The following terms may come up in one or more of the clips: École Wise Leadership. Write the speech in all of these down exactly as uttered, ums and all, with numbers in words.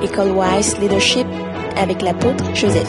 École Wise Leadership avec l'apôtre Joseph.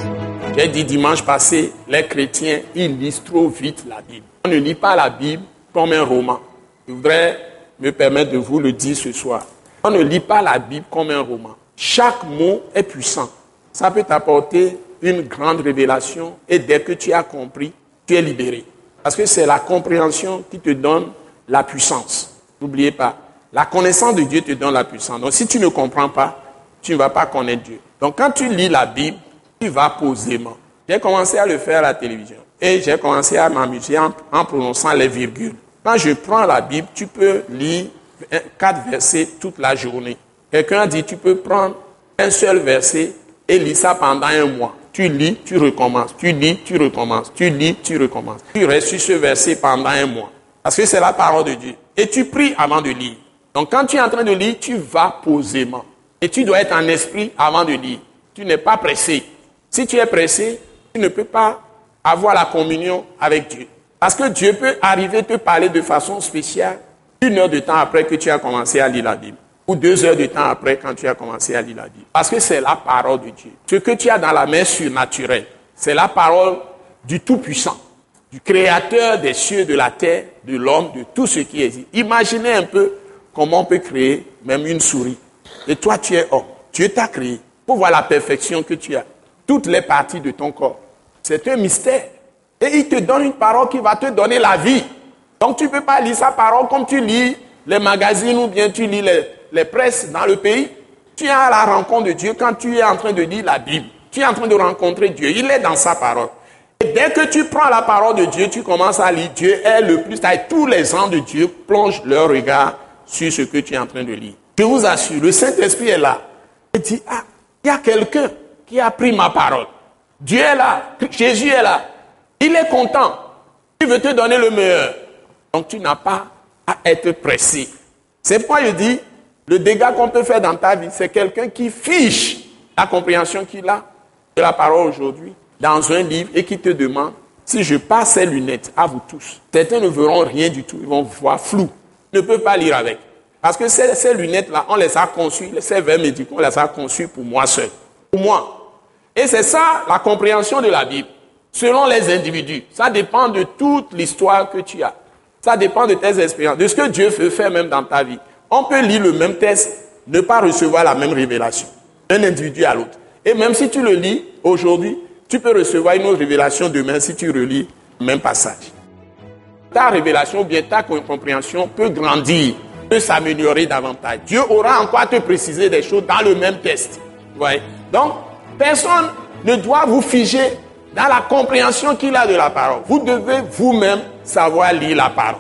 J'ai dit dimanche passé, les chrétiens, ils lisent trop vite la Bible. On ne lit pas la Bible comme un roman. Je voudrais me permettre de vous le dire ce soir. On ne lit pas la Bible comme un roman. Chaque mot est puissant. Ça peut t'apporter une grande révélation et dès que tu as compris, tu es libéré. Parce que c'est la compréhension qui te donne la puissance. N'oubliez pas, la connaissance de Dieu te donne la puissance. Donc si tu ne comprends pas, tu ne vas pas connaître Dieu. Donc quand tu lis la Bible, tu vas posément. J'ai commencé à le faire à la télévision et j'ai commencé à m'amuser en, en prononçant les virgules. Quand je prends la Bible, tu peux lire quatre versets toute la journée. Quelqu'un a dit, tu peux prendre un seul verset et lire ça pendant un mois. Tu lis, tu recommences, tu lis, tu recommences, tu lis, tu recommences. Tu restes sur ce verset pendant un mois. Parce que c'est la parole de Dieu. Et tu pries avant de lire. Donc quand tu es en train de lire, tu vas posément. Et tu dois être en esprit avant de lire. Tu n'es pas pressé. Si tu es pressé, tu ne peux pas avoir la communion avec Dieu. Parce que Dieu peut arriver te parler de façon spéciale une heure de temps après que tu as commencé à lire la Bible. Ou deux heures de temps après quand tu as commencé à lire la Bible. Parce que c'est la parole de Dieu. Ce que tu as dans la main surnaturelle, c'est la parole du Tout-Puissant, du Créateur des cieux, de la terre, de l'homme, de tout ce qui existe. Imaginez un peu comment on peut créer même une souris. Et toi, tu es homme. Dieu t'a créé pour voir la perfection que tu as. Toutes les parties de ton corps. C'est un mystère. Et il te donne une parole qui va te donner la vie. Donc tu ne peux pas lire sa parole comme tu lis les magazines ou bien tu lis les, les presses dans le pays. Tu es à la rencontre de Dieu quand tu es en train de lire la Bible. Tu es en train de rencontrer Dieu. Il est dans sa parole. Et dès que tu prends la parole de Dieu, tu commences à lire. Dieu est le plus. Tous les gens de Dieu plongent leur regard sur ce que tu es en train de lire. Je vous assure, le Saint-Esprit est là. Il dit, ah, il y a quelqu'un qui a pris ma parole. Dieu est là. Jésus est là. Il est content. Il veut te donner le meilleur. Donc tu n'as pas à être pressé. C'est pourquoi je dis, le dégât qu'on peut faire dans ta vie, c'est quelqu'un qui fiche la compréhension qu'il a de la parole aujourd'hui dans un livre et qui te demande, si je passe ces lunettes à vous tous, certains ne verront rien du tout, ils vont voir flou. Ils ne peuvent pas lire avec. Parce que ces, ces lunettes-là, on les a conçues, ces verres médicaux, on les a conçues pour moi seul. Pour moi. Et c'est ça la compréhension de la Bible. Selon les individus, ça dépend de toute l'histoire que tu as. Ça dépend de tes expériences, de ce que Dieu veut faire même dans ta vie. On peut lire le même texte, ne pas recevoir la même révélation, d'un individu à l'autre. Et même si tu le lis aujourd'hui, tu peux recevoir une autre révélation demain si tu relis le même passage. Ta révélation ou bien ta compréhension peut grandir, peut s'améliorer davantage. Dieu aura encore à te préciser des choses dans le même texte. Ouais. Donc, personne ne doit vous figer dans la compréhension qu'il a de la parole. Vous devez vous-même savoir lire la parole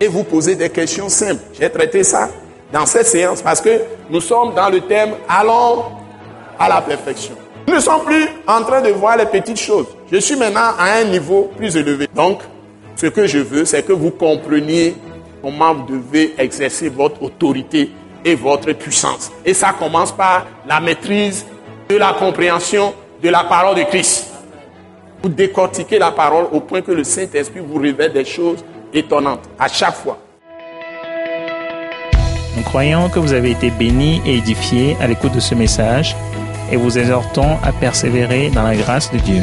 et vous poser des questions simples. J'ai traité ça dans cette séance parce que nous sommes dans le thème « Allons à la perfection ». Nous ne sommes plus en train de voir les petites choses. Je suis maintenant à un niveau plus élevé. Donc, ce que je veux, c'est que vous compreniez comment vous devez exercer votre autorité et votre puissance. Et ça commence par la maîtrise de la compréhension de la parole de Christ. Vous décortiquez la parole au point que le Saint-Esprit vous révèle des choses étonnantes à chaque fois. Nous croyons que vous avez été bénis et édifiés à l'écoute de ce message et vous exhortons à persévérer dans la grâce de Dieu.